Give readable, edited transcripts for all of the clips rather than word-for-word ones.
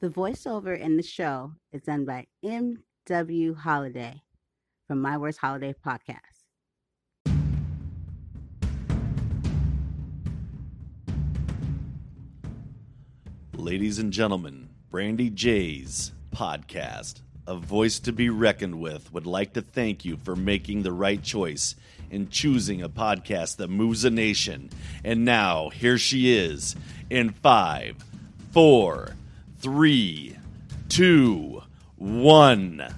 The voiceover in the show is done by MW Holiday from My Worst Holiday Podcast. Ladies and gentlemen, Brandy J's podcast, A Voice to Be Reckoned With, would like to thank you for making the right choice in choosing a podcast that moves a nation. And now, here she is in 5, 4, 3, 2, 1.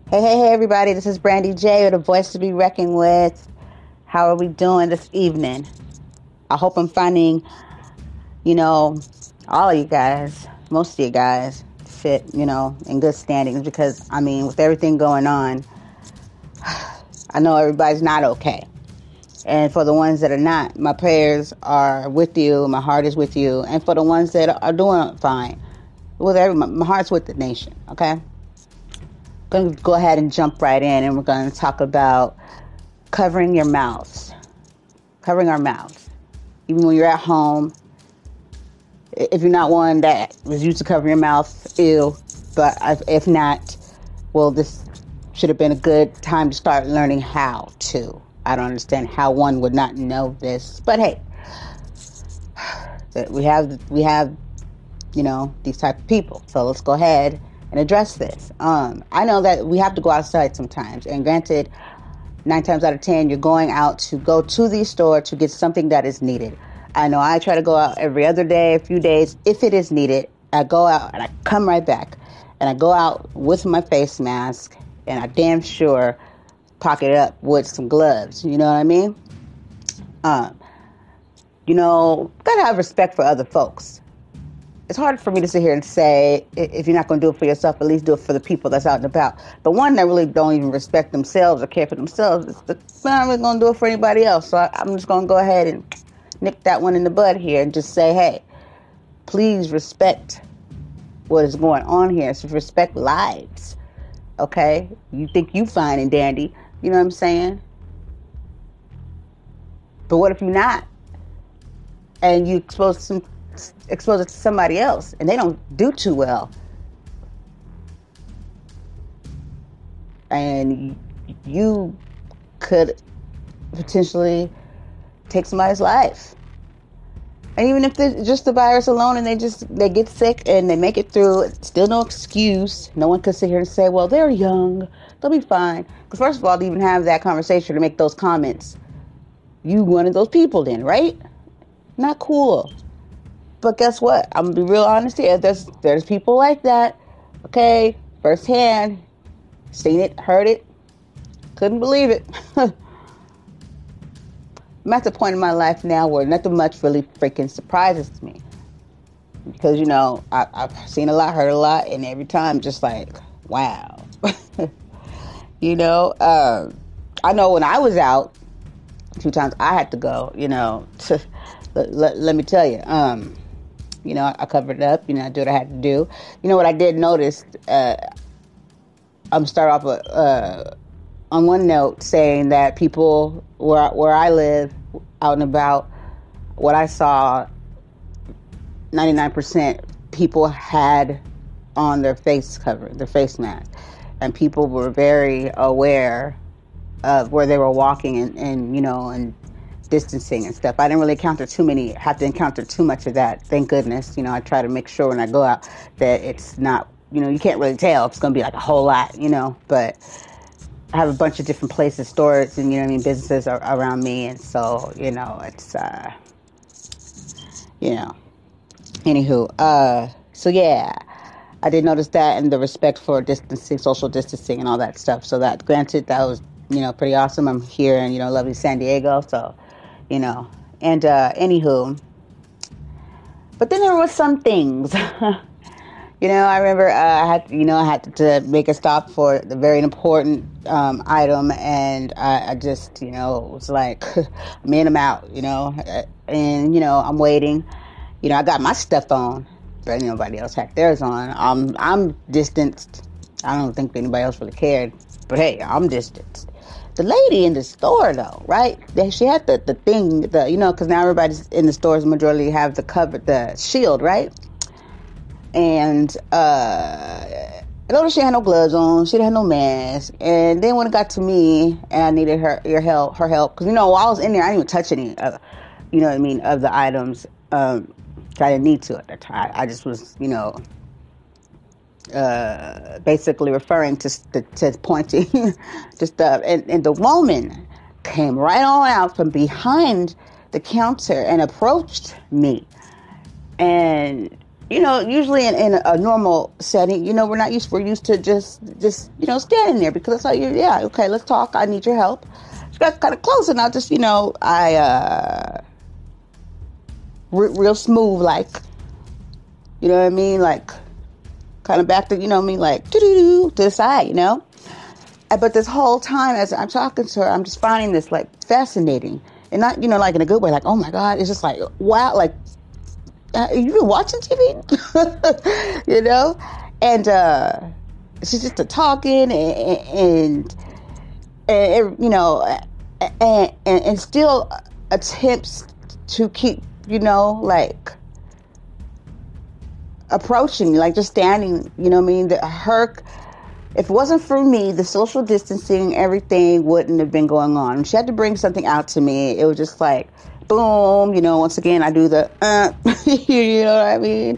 Hey, everybody. This is Brandy J with A Voice to Be Reckoned With. How are we doing this evening? I hope I'm finding, all of you guys, most of you guys fit, in good standings because, with everything going on, I know everybody's not okay. And for the ones that are not, my prayers are with you. My heart is with you. And for the ones that are doing fine, my heart's with the nation, okay? I'm going to go ahead and jump right in, and we're going to talk about covering your mouths, covering our mouths. Even when you're at home, if you're not one that was used to cover your mouth, ew. But if not, well, this should have been a good time to start learning how to. I don't understand how one would not know this, but hey, we have, these type of people. So let's go ahead and address this. I know that we have to go outside sometimes, and granted, 9 times out of 10, you're going out to go to the store to get something that is needed. I know I try to go out every other day, a few days, if it is needed. I go out and I come right back. And I go out with my face mask, and I damn sure pocket it up with some gloves. You know what I mean? Gotta have respect for other folks. It's hard for me to sit here and say, if you're not going to do it for yourself, at least do it for the people that's out and about. But one that really don't even respect themselves or care for themselves, it's not really going to do it for anybody else. So I'm just going to go ahead and nip that one in the bud here and just say, hey, please respect what is going on here. So respect lives, okay? You think you fine and dandy, you know what I'm saying? But what if you're not? And you expose it to somebody else, and they don't do too well, and you could potentially take somebody's life. And even if it's just the virus alone, and they get sick and they make it through, still no excuse. No one could sit here and say, well, they're young, they'll be fine, because first of all, to even have that conversation, to make those comments, you one of those people then, right? Not cool. But guess what? I'm going to be real honest here. There's people like that, okay, firsthand. Seen it, heard it, couldn't believe it. I'm at the point in my life now where nothing much really freaking surprises me. Because, I've seen a lot, heard a lot, and every time just like, wow. I know when I was out, 2 times I had to go, let me tell you, I covered it up. I did what I had to do. What I did notice, I'm start off on one note saying that people where I live, out and about, what I saw, 99% people had on their face cover, their face mask, and people were very aware of where they were walking and distancing and stuff. I didn't really have to encounter too much of that. Thank goodness. I try to make sure when I go out that it's not, you can't really tell. It's going to be like a whole lot, but I have a bunch of different places, stores and, businesses are around me. And so, it's, anywho. So yeah, I did notice that, and the respect for distancing, social distancing and all that stuff. So that, granted, that was, pretty awesome. I'm here in, lovely San Diego. So, anywho, but then there were some things You know, I remember I had to make a stop for a very important item, and I just, you know, was like, I'm in, I'm out, you know, and, you know, I'm waiting. You know, I got my stuff on, but nobody else had theirs on. I'm distanced. I don't think anybody else really cared, but hey, I'm distanced. The lady in the store, though, right? She had the thing, the, you know, because now everybody's in the stores majority have the cover, the shield, right? And I noticed she had no gloves on. She didn't have no mask. And then when it got to me, and I needed her help, because, you know, while I was in there, I didn't even touch any of, you know what I mean, of the items. I didn't need to at the time. I just was, you know, basically referring to pointing to stuff. And the woman came right on out from behind the counter and approached me. And you know, usually in a normal setting, you know, we're used to just, you know, standing there because it's like, yeah, okay, let's talk. I need your help. She got kind of close, and I just, you know, real smooth, like, you know what I mean? Like, kind of back to, you know what I mean? Like, doo-doo-doo, to the side, you know? But this whole time as I'm talking to her, I'm just finding this, like, fascinating. And not, you know, like in a good way, like, oh my God, it's just like, wow, like, you've been watching TV, you know, and she's just talking and you know, and still attempts to keep, you know, like approaching, like just standing, you know what I mean? If it wasn't for me, the social distancing, everything wouldn't have been going on. She had to bring something out to me. It was just like, boom, you know, once again, I do the, you know what I mean?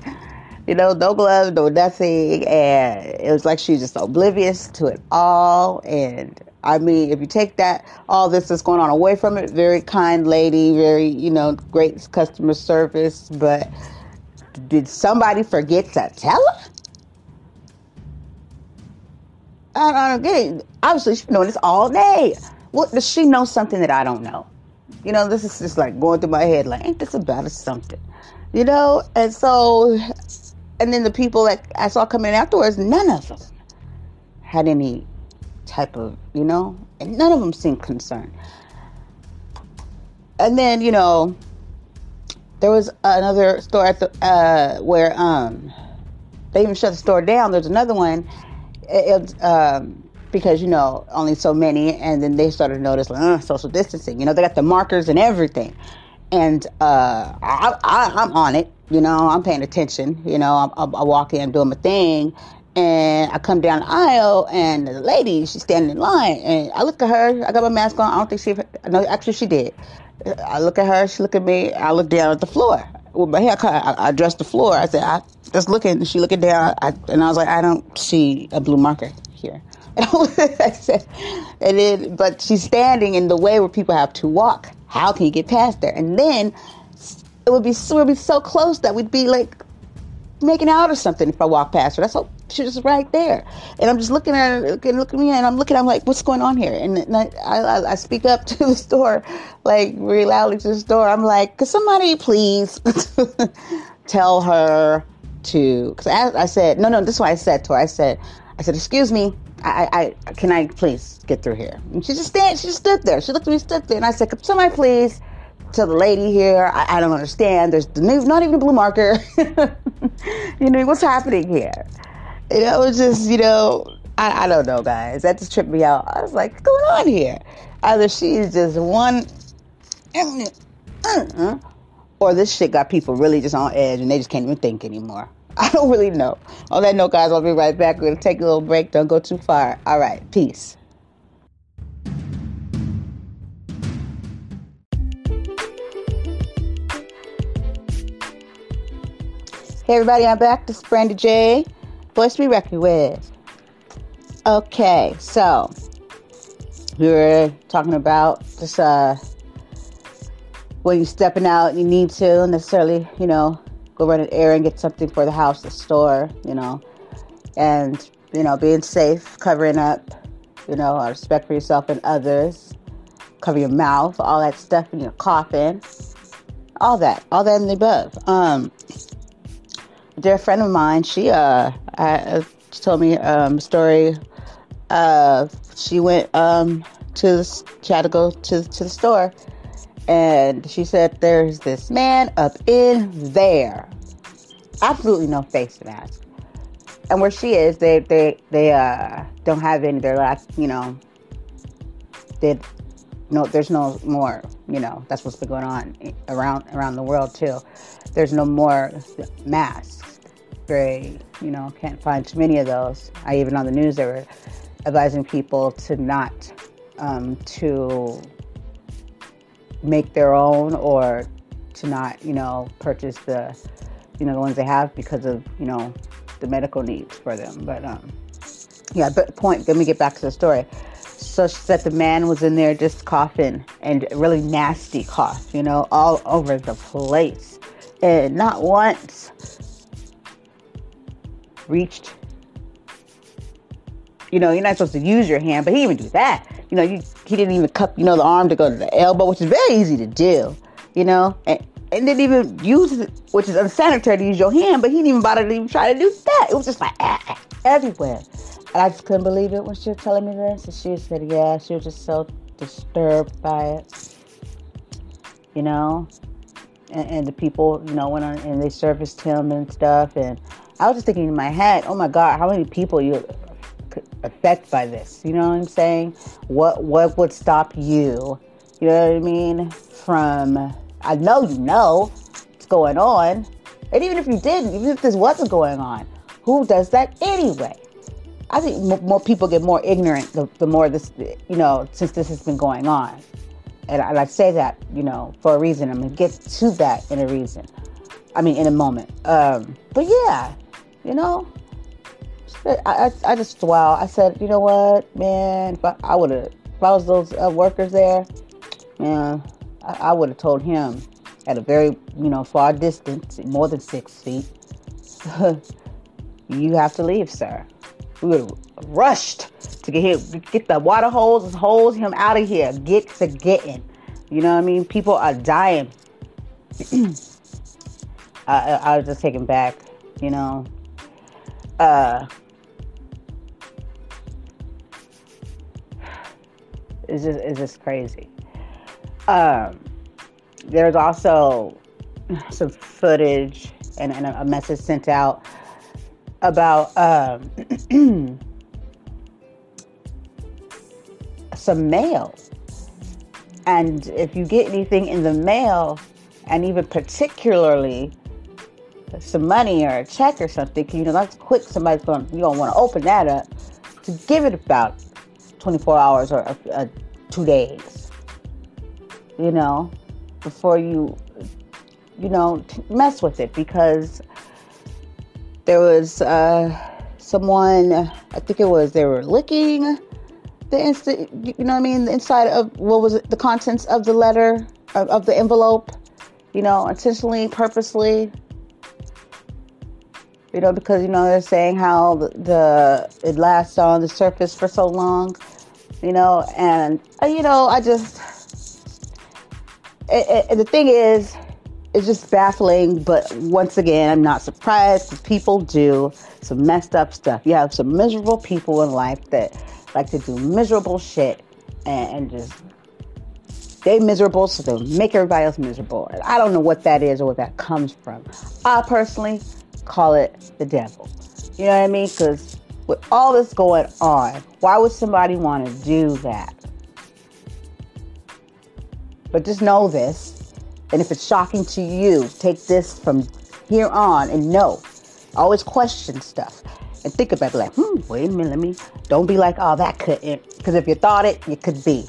You know, no gloves, no nothing. And it was like she's just oblivious to it all. And I mean, if you take that, all this that's going on away from it, very kind lady, very, you know, great customer service. But did somebody forget to tell her? I don't get it. Obviously, she's been doing this all day. What does she know something that I don't know? You know, this is just like going through my head, like, ain't this about something, you know? And so, and then the people that I saw coming in afterwards, none of them had any type of, you know, and none of them seemed concerned. And then, you know, there was another store at the, where they even shut the store down. There's another one. Because, you know, only so many, and then they started to notice, like, social distancing. You know, they got the markers and everything, and I'm on it. You know, I'm paying attention. You know, I walk in, I'm doing my thing, and I come down the aisle, and the lady, she's standing in line, and I look at her. I got my mask on. I don't think she did. I look at her. She look at me. I look down at the floor with my hair cut. I addressed the floor. I said, I just looking. She looking down, and I was like, I don't see a blue marker here. And then, but she's standing in the way where people have to walk. How can you get past there? And then it would be so close that we'd be like making out or something if I walk past her. That's all. She was right there, and I'm just looking at her, looking at me, and I'm looking. I'm like, what's going on here? And I speak up to the store, like really loudly to the store. I'm like, could somebody please tell her to? Because I said, no. This is what I said to her. I said, excuse me. I can I please get through here? And she stood there. She looked at me, stood there, and I said, could somebody please tell the lady here, I don't understand. There's not even a blue marker. You know, what's happening here? You know, it was just, you know, I don't know, guys. That just tripped me out. I was like, what's going on here? Either she is just one, or this shit got people really just on edge and they just can't even think anymore. I don't really know. On that note, guys, I'll be right back. We're going to take a little break. Don't go too far. All right. Peace. Hey, everybody. I'm back. This is Brandy J. Voice to be reckoned with. Okay. So, we were talking about this, when you're stepping out, you need to necessarily, you know, go run an errand, get something for the house, the store, you know, and, you know, being safe, covering up, you know, out of respect for yourself and others, cover your mouth, all that stuff, and you're coughing, all that and the above. a dear friend of mine, she told me a story. She went to the store, and she said, "There's this man up in there, absolutely no face mask." And where she is, they don't have any. They're like, there's no more. That's what's been going on around the world too. There's no more masks. They, can't find too many of those. Even on the news, they were advising people to not to make their own or to not, purchase the, the ones they have because of, the medical needs for them. But let me get back to the story. So she said the man was in there just coughing, and really nasty cough, all over the place, and not once reached. You're not supposed to use your hand, but he didn't even do that. He didn't even cup, the arm to go to the elbow, which is very easy to do, and didn't even use it, which is unsanitary to use your hand, but he didn't even bother to even try to do that. It was just like everywhere. And I just couldn't believe it when she was telling me this. And she said, yeah, she was just so disturbed by it, And the people, went on and they serviced him and stuff. And I was just thinking in my head, oh my God, how many people you could affect by this? You know what I'm saying? What would stop you? You know what I mean? From... I know you know what's going on. And even if you didn't, even if this wasn't going on, who does that anyway? I think more people get more ignorant the more this, since this has been going on. And I say that, for a reason. I'm going to get to that in a moment. But yeah, I just, wow. I said, you know what, man, if I was those workers there, man, I would have told him at a very, far distance, more than 6 feet, you have to leave, sir. We would have rushed to get the water hoses, hose him out of here. Get to getting. You know what I mean? People are dying. I was just taken back, It's just crazy. There's also some footage and a message sent out about some mail. And if you get anything in the mail, and even particularly some money or a check or something, that's quick. Somebody's gonna want to open that up to give it about 24 hours or 2 days. Before you, mess with it, because there was someone, I think it was, they were licking the inside of, what was it, the contents of the letter, of the envelope, intentionally, purposely, because, they're saying how it lasts on the surface for so long, and, I just... And the thing is, it's just baffling, but once again, I'm not surprised because people do some messed up stuff. You have some miserable people in life that like to do miserable shit and just, they miserable, so they'll make everybody else miserable. And I don't know what that is or where that comes from. I personally call it the devil. You know what I mean? Because with all this going on, why would somebody want to do that? But just know this, and if it's shocking to you, take this from here on and know. Always question stuff and think about it. Like, wait a minute, don't be like, oh, that couldn't. Because if you thought it, you could be.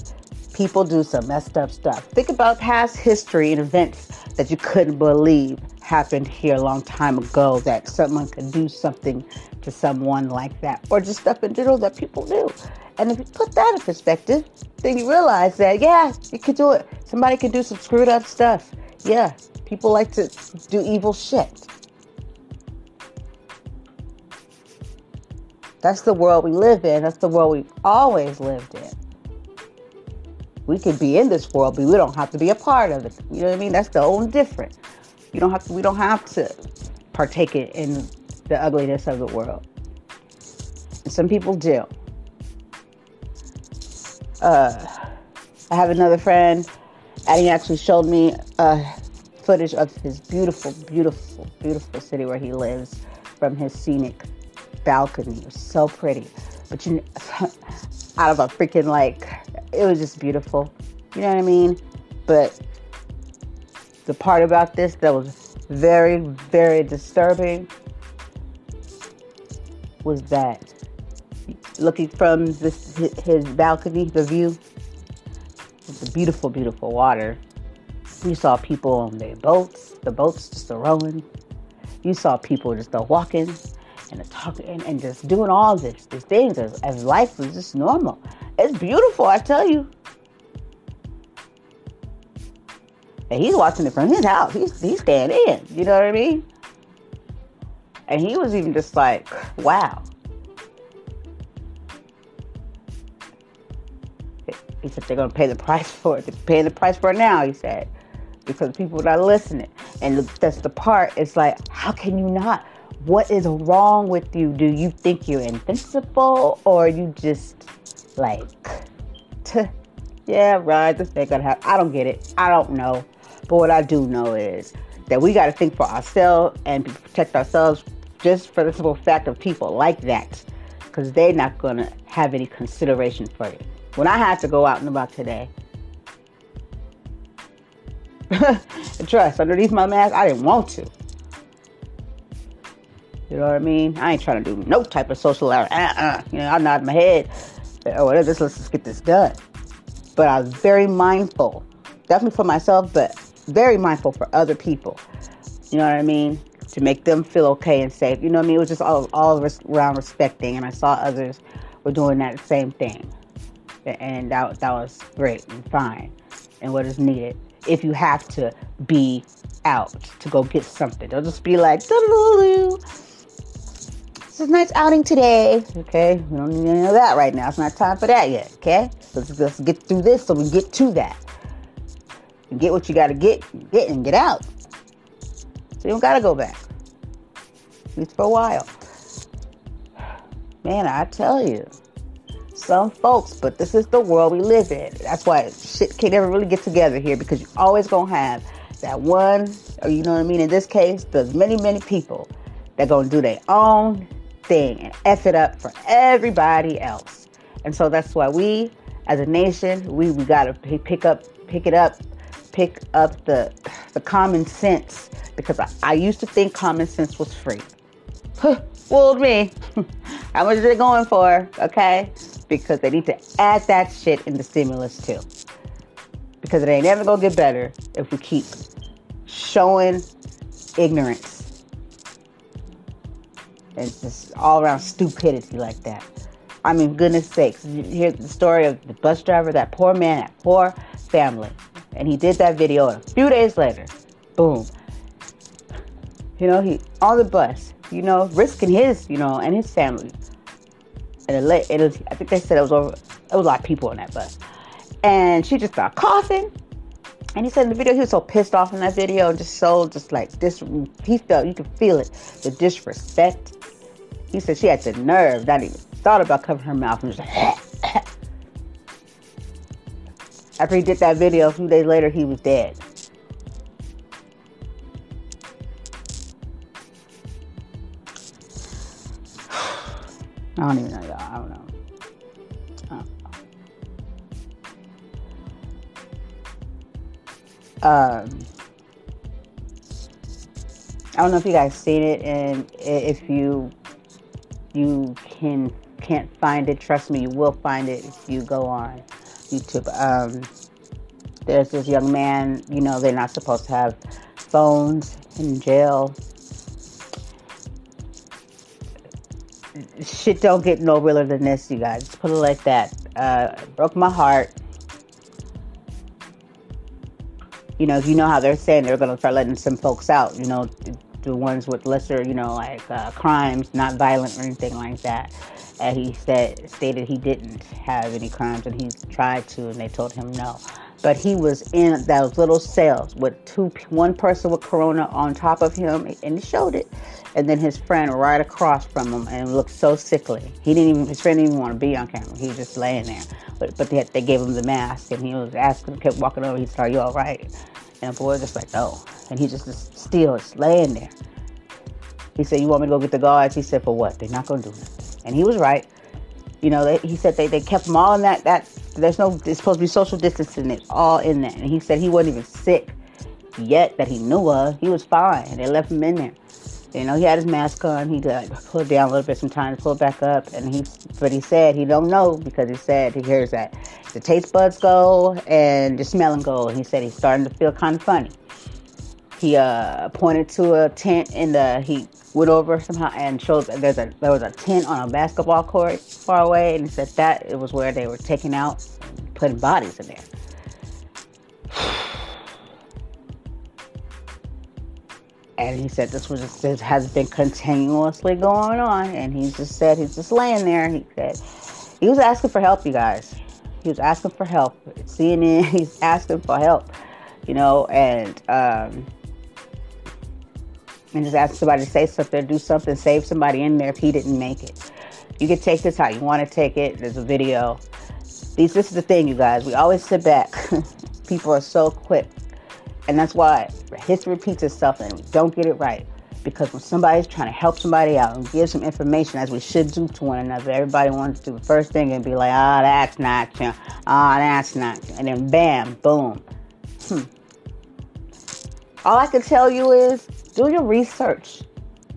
People do some messed up stuff. Think about past history and events that you couldn't believe happened here a long time ago, that someone could do something to someone like that, or just stuff in general that people do. And if you put that in perspective, then you realize that, yeah, you could do it. Somebody could do some screwed up stuff. Yeah, people like to do evil shit. That's the world we live in. That's the world we've always lived in. We could be in this world, but we don't have to be a part of it. You know what I mean? That's the only difference. We don't have to partake in the ugliness of the world. Some people do. I have another friend, and he actually showed me footage of his beautiful, beautiful, beautiful city where he lives from his scenic balcony. It was so pretty. But you know, out of a freaking, like, it was just beautiful. You know what I mean? But the part about this that was very, very disturbing was that looking from this, his balcony, the view, the beautiful, beautiful water. You saw people on their boats, the boats just a-rowing. You saw people just a-walking and a-talking and just doing all this, these things as life was just normal. It's beautiful, I tell you. And he's watching it from his house. He's staying in, you know what I mean? And he was even just like, wow. He said they're going to pay the price for it. They're paying the price for it now, he said. Because people are not listening. And that's the part. It's like, how can you not? What is wrong with you? Do you think you're invincible? Or are you just like, yeah, right, this ain't going to happen. I don't get it. I don't know. But what I do know is that we got to think for ourselves and protect ourselves just for the simple fact of people like that. Because they're not going to have any consideration for it. When I had to go out and about today, trust, underneath my mask, I didn't want to. You know what I mean? I ain't trying to do no type of social hour. You know, I nod my head. Oh, let's just get this done. But I was very mindful, definitely for myself, but very mindful for other people. You know what I mean? To make them feel okay and safe. You know what I mean? It was just all around respecting, and I saw others were doing that same thing. And that was great and fine and what is needed. If you have to be out to go get something, they'll just be like, it's a nice outing today. Okay, we don't need any of that right now. It's not time for that yet. Okay, let's get through this so we get to that. And get what you got to get and get out. So you don't got to go back. At least for a while. Man, I tell you. Some folks, but this is the world we live in. That's why shit can't ever really get together here, because you're always going to have that one, or you know what I mean? In this case, there's many, many people that going to do their own thing and F it up for everybody else. And so that's why we, as a nation, we got to pick up the common sense, because I used to think common sense was free. Fooled me. How much are they going for? Okay? Because they need to add that shit in the stimulus too. Because it ain't never gonna get better if we keep showing ignorance. And just all around stupidity like that. I mean, goodness sakes. Here's the story of the bus driver, that poor man, that poor family. And he did that video, and a few days later, boom. You know, he on the bus, you know, risking his, you know, and his family. And I think they said it was a lot of people on that bus. And she just started coughing. And he said in the video, he was so pissed off in that video, he felt, you could feel it, the disrespect. He said she had the nerve, not even thought about covering her mouth, and just like, after he did that video, a few days later, he was dead. I don't even know, y'all. I don't know if you guys seen it, and if you can't find it, trust me, you will find it if you go on YouTube. There's this young man. You know, they're not supposed to have phones in jail. Shit don't get no realer than this, you guys. Put it like that. It broke my heart. You know, if you know how they're saying they're going to start letting some folks out, you know, the ones with lesser, you know, like crimes, not violent or anything like that. And he stated he didn't have any crimes, and he tried to, and they told him no. But he was in those little cells with one person with corona on top of him, and he showed it. And then his friend right across from him, and looked so sickly. His friend didn't even want to be on camera. He was just laying there. But they gave him the mask, and he was asking, kept walking over. He said, "Are you all right?" And the boy was just like, "No." And he just still just laying there. He said, "You want me to go get the guards?" He said, "For what? They're not going to do nothing." And he was right. You know, he said they kept them all in that. It's supposed to be social distancing. It's all in that. And he said he wasn't even sick yet that he knew of. He was fine. And they left him in there. You know, he had his mask on. He pulled down a little bit sometimes, pulled back up. But he said he don't know, because he said he hears that the taste buds go and the smelling go. And he said he's starting to feel kind of funny. He pointed to a tent, he went over somehow and showed that there was a tent on a basketball court far away, and he said that it was where they were taking out, putting bodies in there. And he said this has been continuously going on, and he just said he's just laying there. He said he was asking for help, you guys. He was asking for help. CNN, he's asking for help, you know, and just ask somebody to say something, do something, save somebody in there if he didn't make it. You can take this how you want to take it. There's a video. This is the thing, you guys. We always sit back. People are so quick. And that's why history repeats itself and we don't get it right. Because when somebody's trying to help somebody out and give some information, as we should do to one another, everybody wants to do the first thing and be like, "Oh, that's not you. Oh, that's not you." And then bam, boom. All I can tell you is, do your research.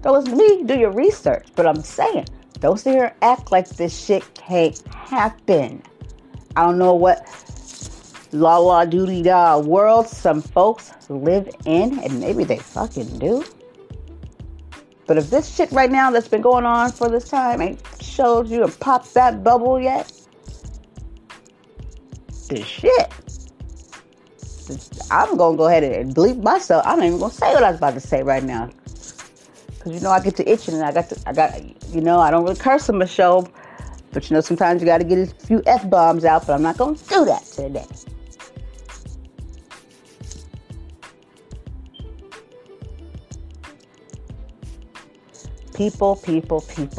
Don't listen to me. Do your research. But I'm saying, don't sit here and act like this shit can't happen. I don't know what la doody da world some folks live in, and maybe they fucking do. But if this shit right now that's been going on for this time ain't showed you and popped that bubble yet, this shit. I'm going to go ahead and bleep myself. I'm not even going to say what I was about to say right now. Because, you know, I get to itching, and I don't really curse on the show. But, you know, sometimes you got to get a few F-bombs out, but I'm not going to do that today. People,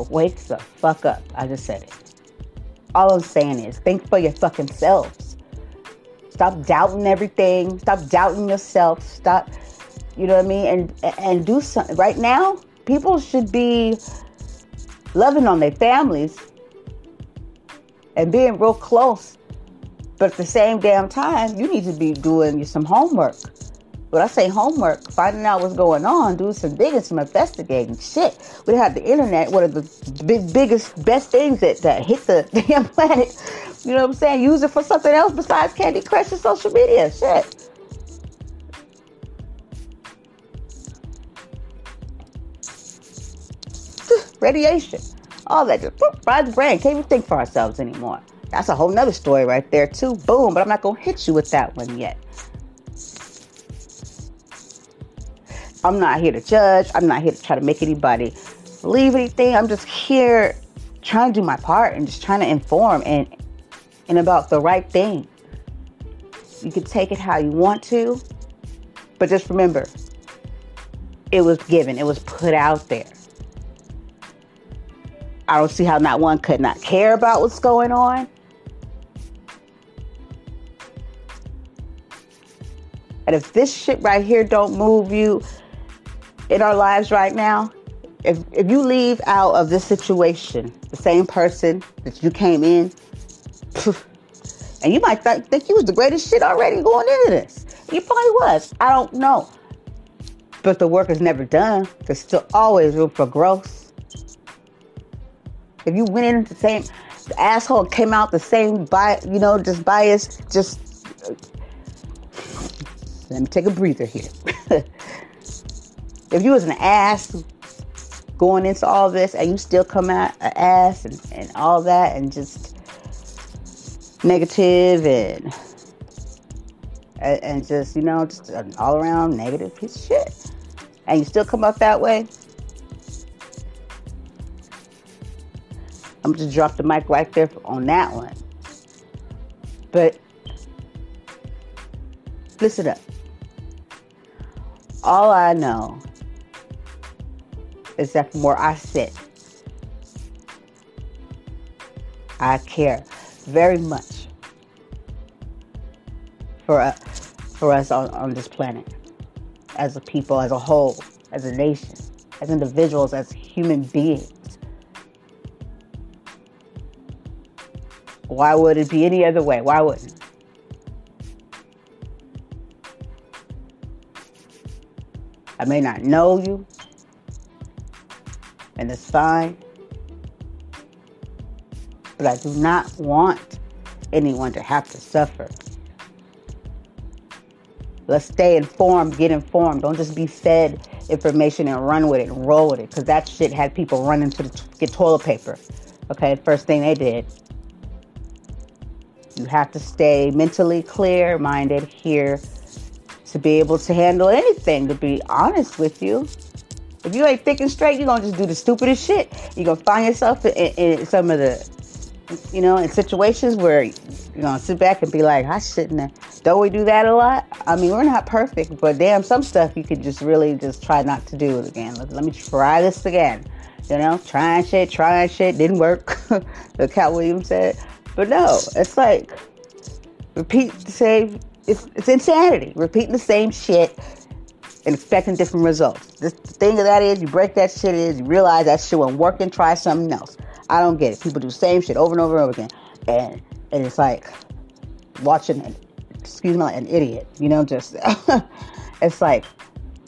wake the fuck up. I just said it. All I'm saying is, think for your fucking selves. Stop doubting everything. Stop doubting yourself. Stop, you know what I mean? And do something. Right now, people should be loving on their families and being real close. But at the same damn time, you need to be doing some homework. When I say homework, finding out what's going on, doing some digging, some investigating shit. We have the internet, one of the biggest, best things that hit the damn planet. You know what I'm saying? Use it for something else besides Candy Crush and social media. Shit. Radiation. All that. Just fried the brain. Can't even think for ourselves anymore. That's a whole nother story right there, too. Boom. But I'm not going to hit you with that one yet. I'm not here to judge. I'm not here to try to make anybody believe anything. I'm just here trying to do my part and just trying to inform and about the right thing. You can take it how you want to, but just remember, it was given. It was put out there. I don't see how not one could not care about what's going on. And if this shit right here don't move you in our lives right now, if you leave out of this situation the same person that you came in, and you might think you was the greatest shit already going into this. You probably was. I don't know. But the work is never done. There's still always room for growth. If you went in the asshole came out the same, just biased, just... Let me take a breather here. If you was an ass going into all this and you still come out an ass and all that and just... negative and just, you know, just an all-around negative piece of shit, and you still come up that way, I'm just drop the mic right there on that one. But Listen up. All I know is that the more I sit, I care very much for us on this planet, as a people, as a whole, as a nation, as individuals, as human beings. Why would it be any other way? Why wouldn't? I may not know you, and it's fine, but I do not want anyone to have to suffer. Let's stay informed, get informed. Don't just be fed information and run with it and roll with it, because that shit had people running to get toilet paper. Okay, first thing they did. You have to stay mentally clear-minded here to be able to handle anything, to be honest with you. If you ain't thinking straight, you're going to just do the stupidest shit. You're going to find yourself in some of the, you know, in situations where you're going to sit back and be like, I shouldn't have. Don't we do that a lot? I mean, we're not perfect, but damn, some stuff you could just really just try not to do it again. Let me try this again. You know, trying shit, didn't work. Look how William said. But no, it's like, repeat the same, it's insanity. Repeating the same shit and expecting different results. The thing of that is, you break that shit is, you realize that shit won't work and try something else. I don't get it. People do the same shit over and over and over again. And it's like watching, an idiot. You know, just, it's like,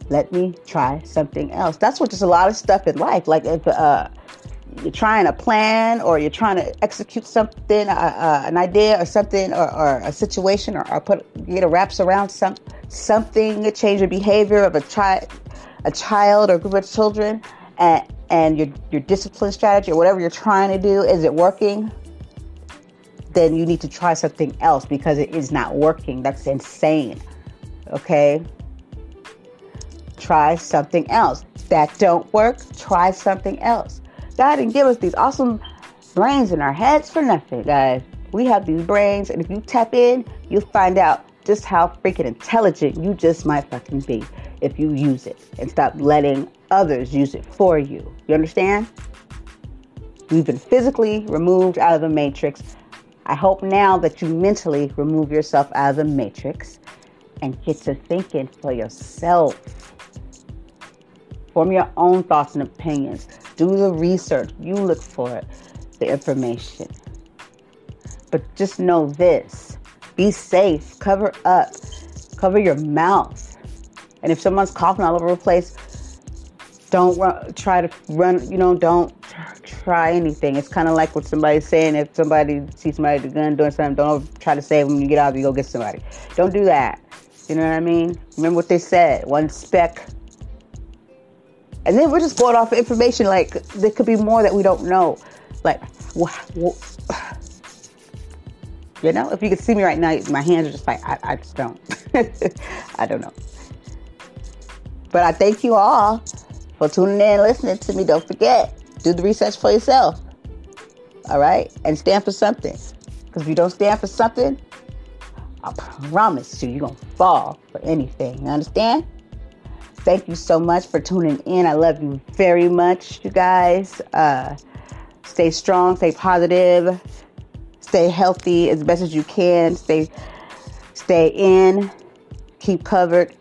let me try something else. That's what just a lot of stuff in life. Like, if, you're trying to plan or you're trying to execute something, an idea or something, or a situation, or wraps around something, a change of behavior of a child or group of children, and your discipline strategy or whatever you're trying to do, is it working? Then you need to try something else, because it is not working. That's insane. Okay? Try something else. That don't work, try something else. God didn't give us these awesome brains in our heads for nothing, guys. We have these brains, and if you tap in, you'll find out just how freaking intelligent you just might fucking be if you use it and stop letting others use it for you. You understand? We've been physically removed out of the matrix. I hope now that you mentally remove yourself out of the matrix and get to thinking for yourself. Form your own thoughts and opinions. Do the research. You look for it, the information. But just know this. Be safe. Cover up. Cover your mouth. And if someone's coughing all over the place, don't try to run. You know, don't try anything. It's kind of like what somebody's saying. If somebody sees somebody with a gun doing something, don't try to save them. When you get out, you go get somebody. Don't do that. You know what I mean? Remember what they said. One speck. And then we're just going off of information, like, there could be more that we don't know. Like, you know, if you could see me right now, my hands are just like, I just don't. I don't know. But I thank you all for tuning in and listening to me. Don't forget, do the research for yourself. All right? And stand for something. Because if you don't stand for something, I promise you're going to fall for anything. You understand? Thank you so much for tuning in. I love you very much, you guys. Stay strong, stay positive, stay healthy as best as you can. Stay in, keep covered,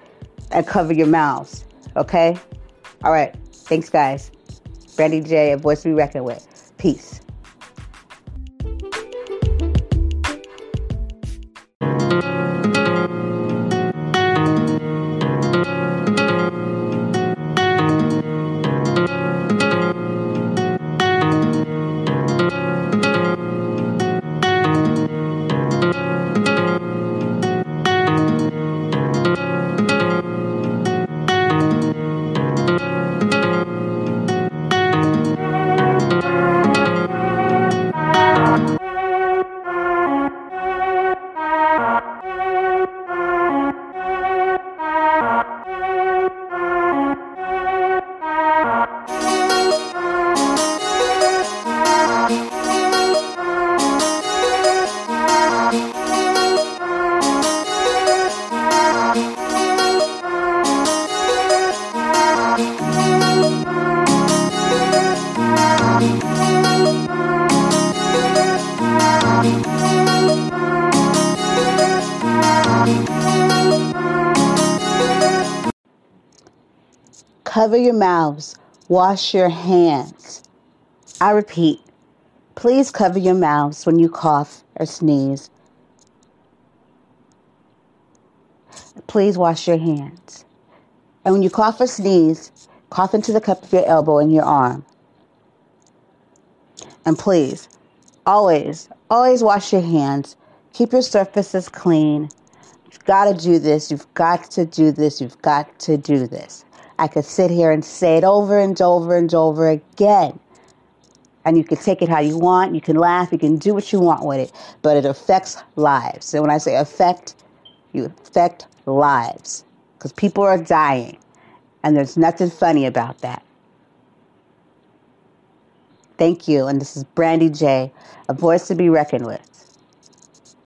and cover your mouths, okay? All right. Thanks, guys. Brandy J, a voice to be reckoned with. Peace. Cover your mouths. Wash your hands. I repeat, please cover your mouths when you cough or sneeze. Please wash your hands. And when you cough or sneeze, cough into the cup of your elbow and your arm. And please, always, always wash your hands. Keep your surfaces clean. You've got to do this. You've got to do this. You've got to do this. I could sit here and say it over and over and over again. And you can take it how you want. You can laugh. You can do what you want with it. But it affects lives. And when I say affect, you affect lives. Because people are dying. And there's nothing funny about that. Thank you. And this is Brandy J, a voice to be reckoned with.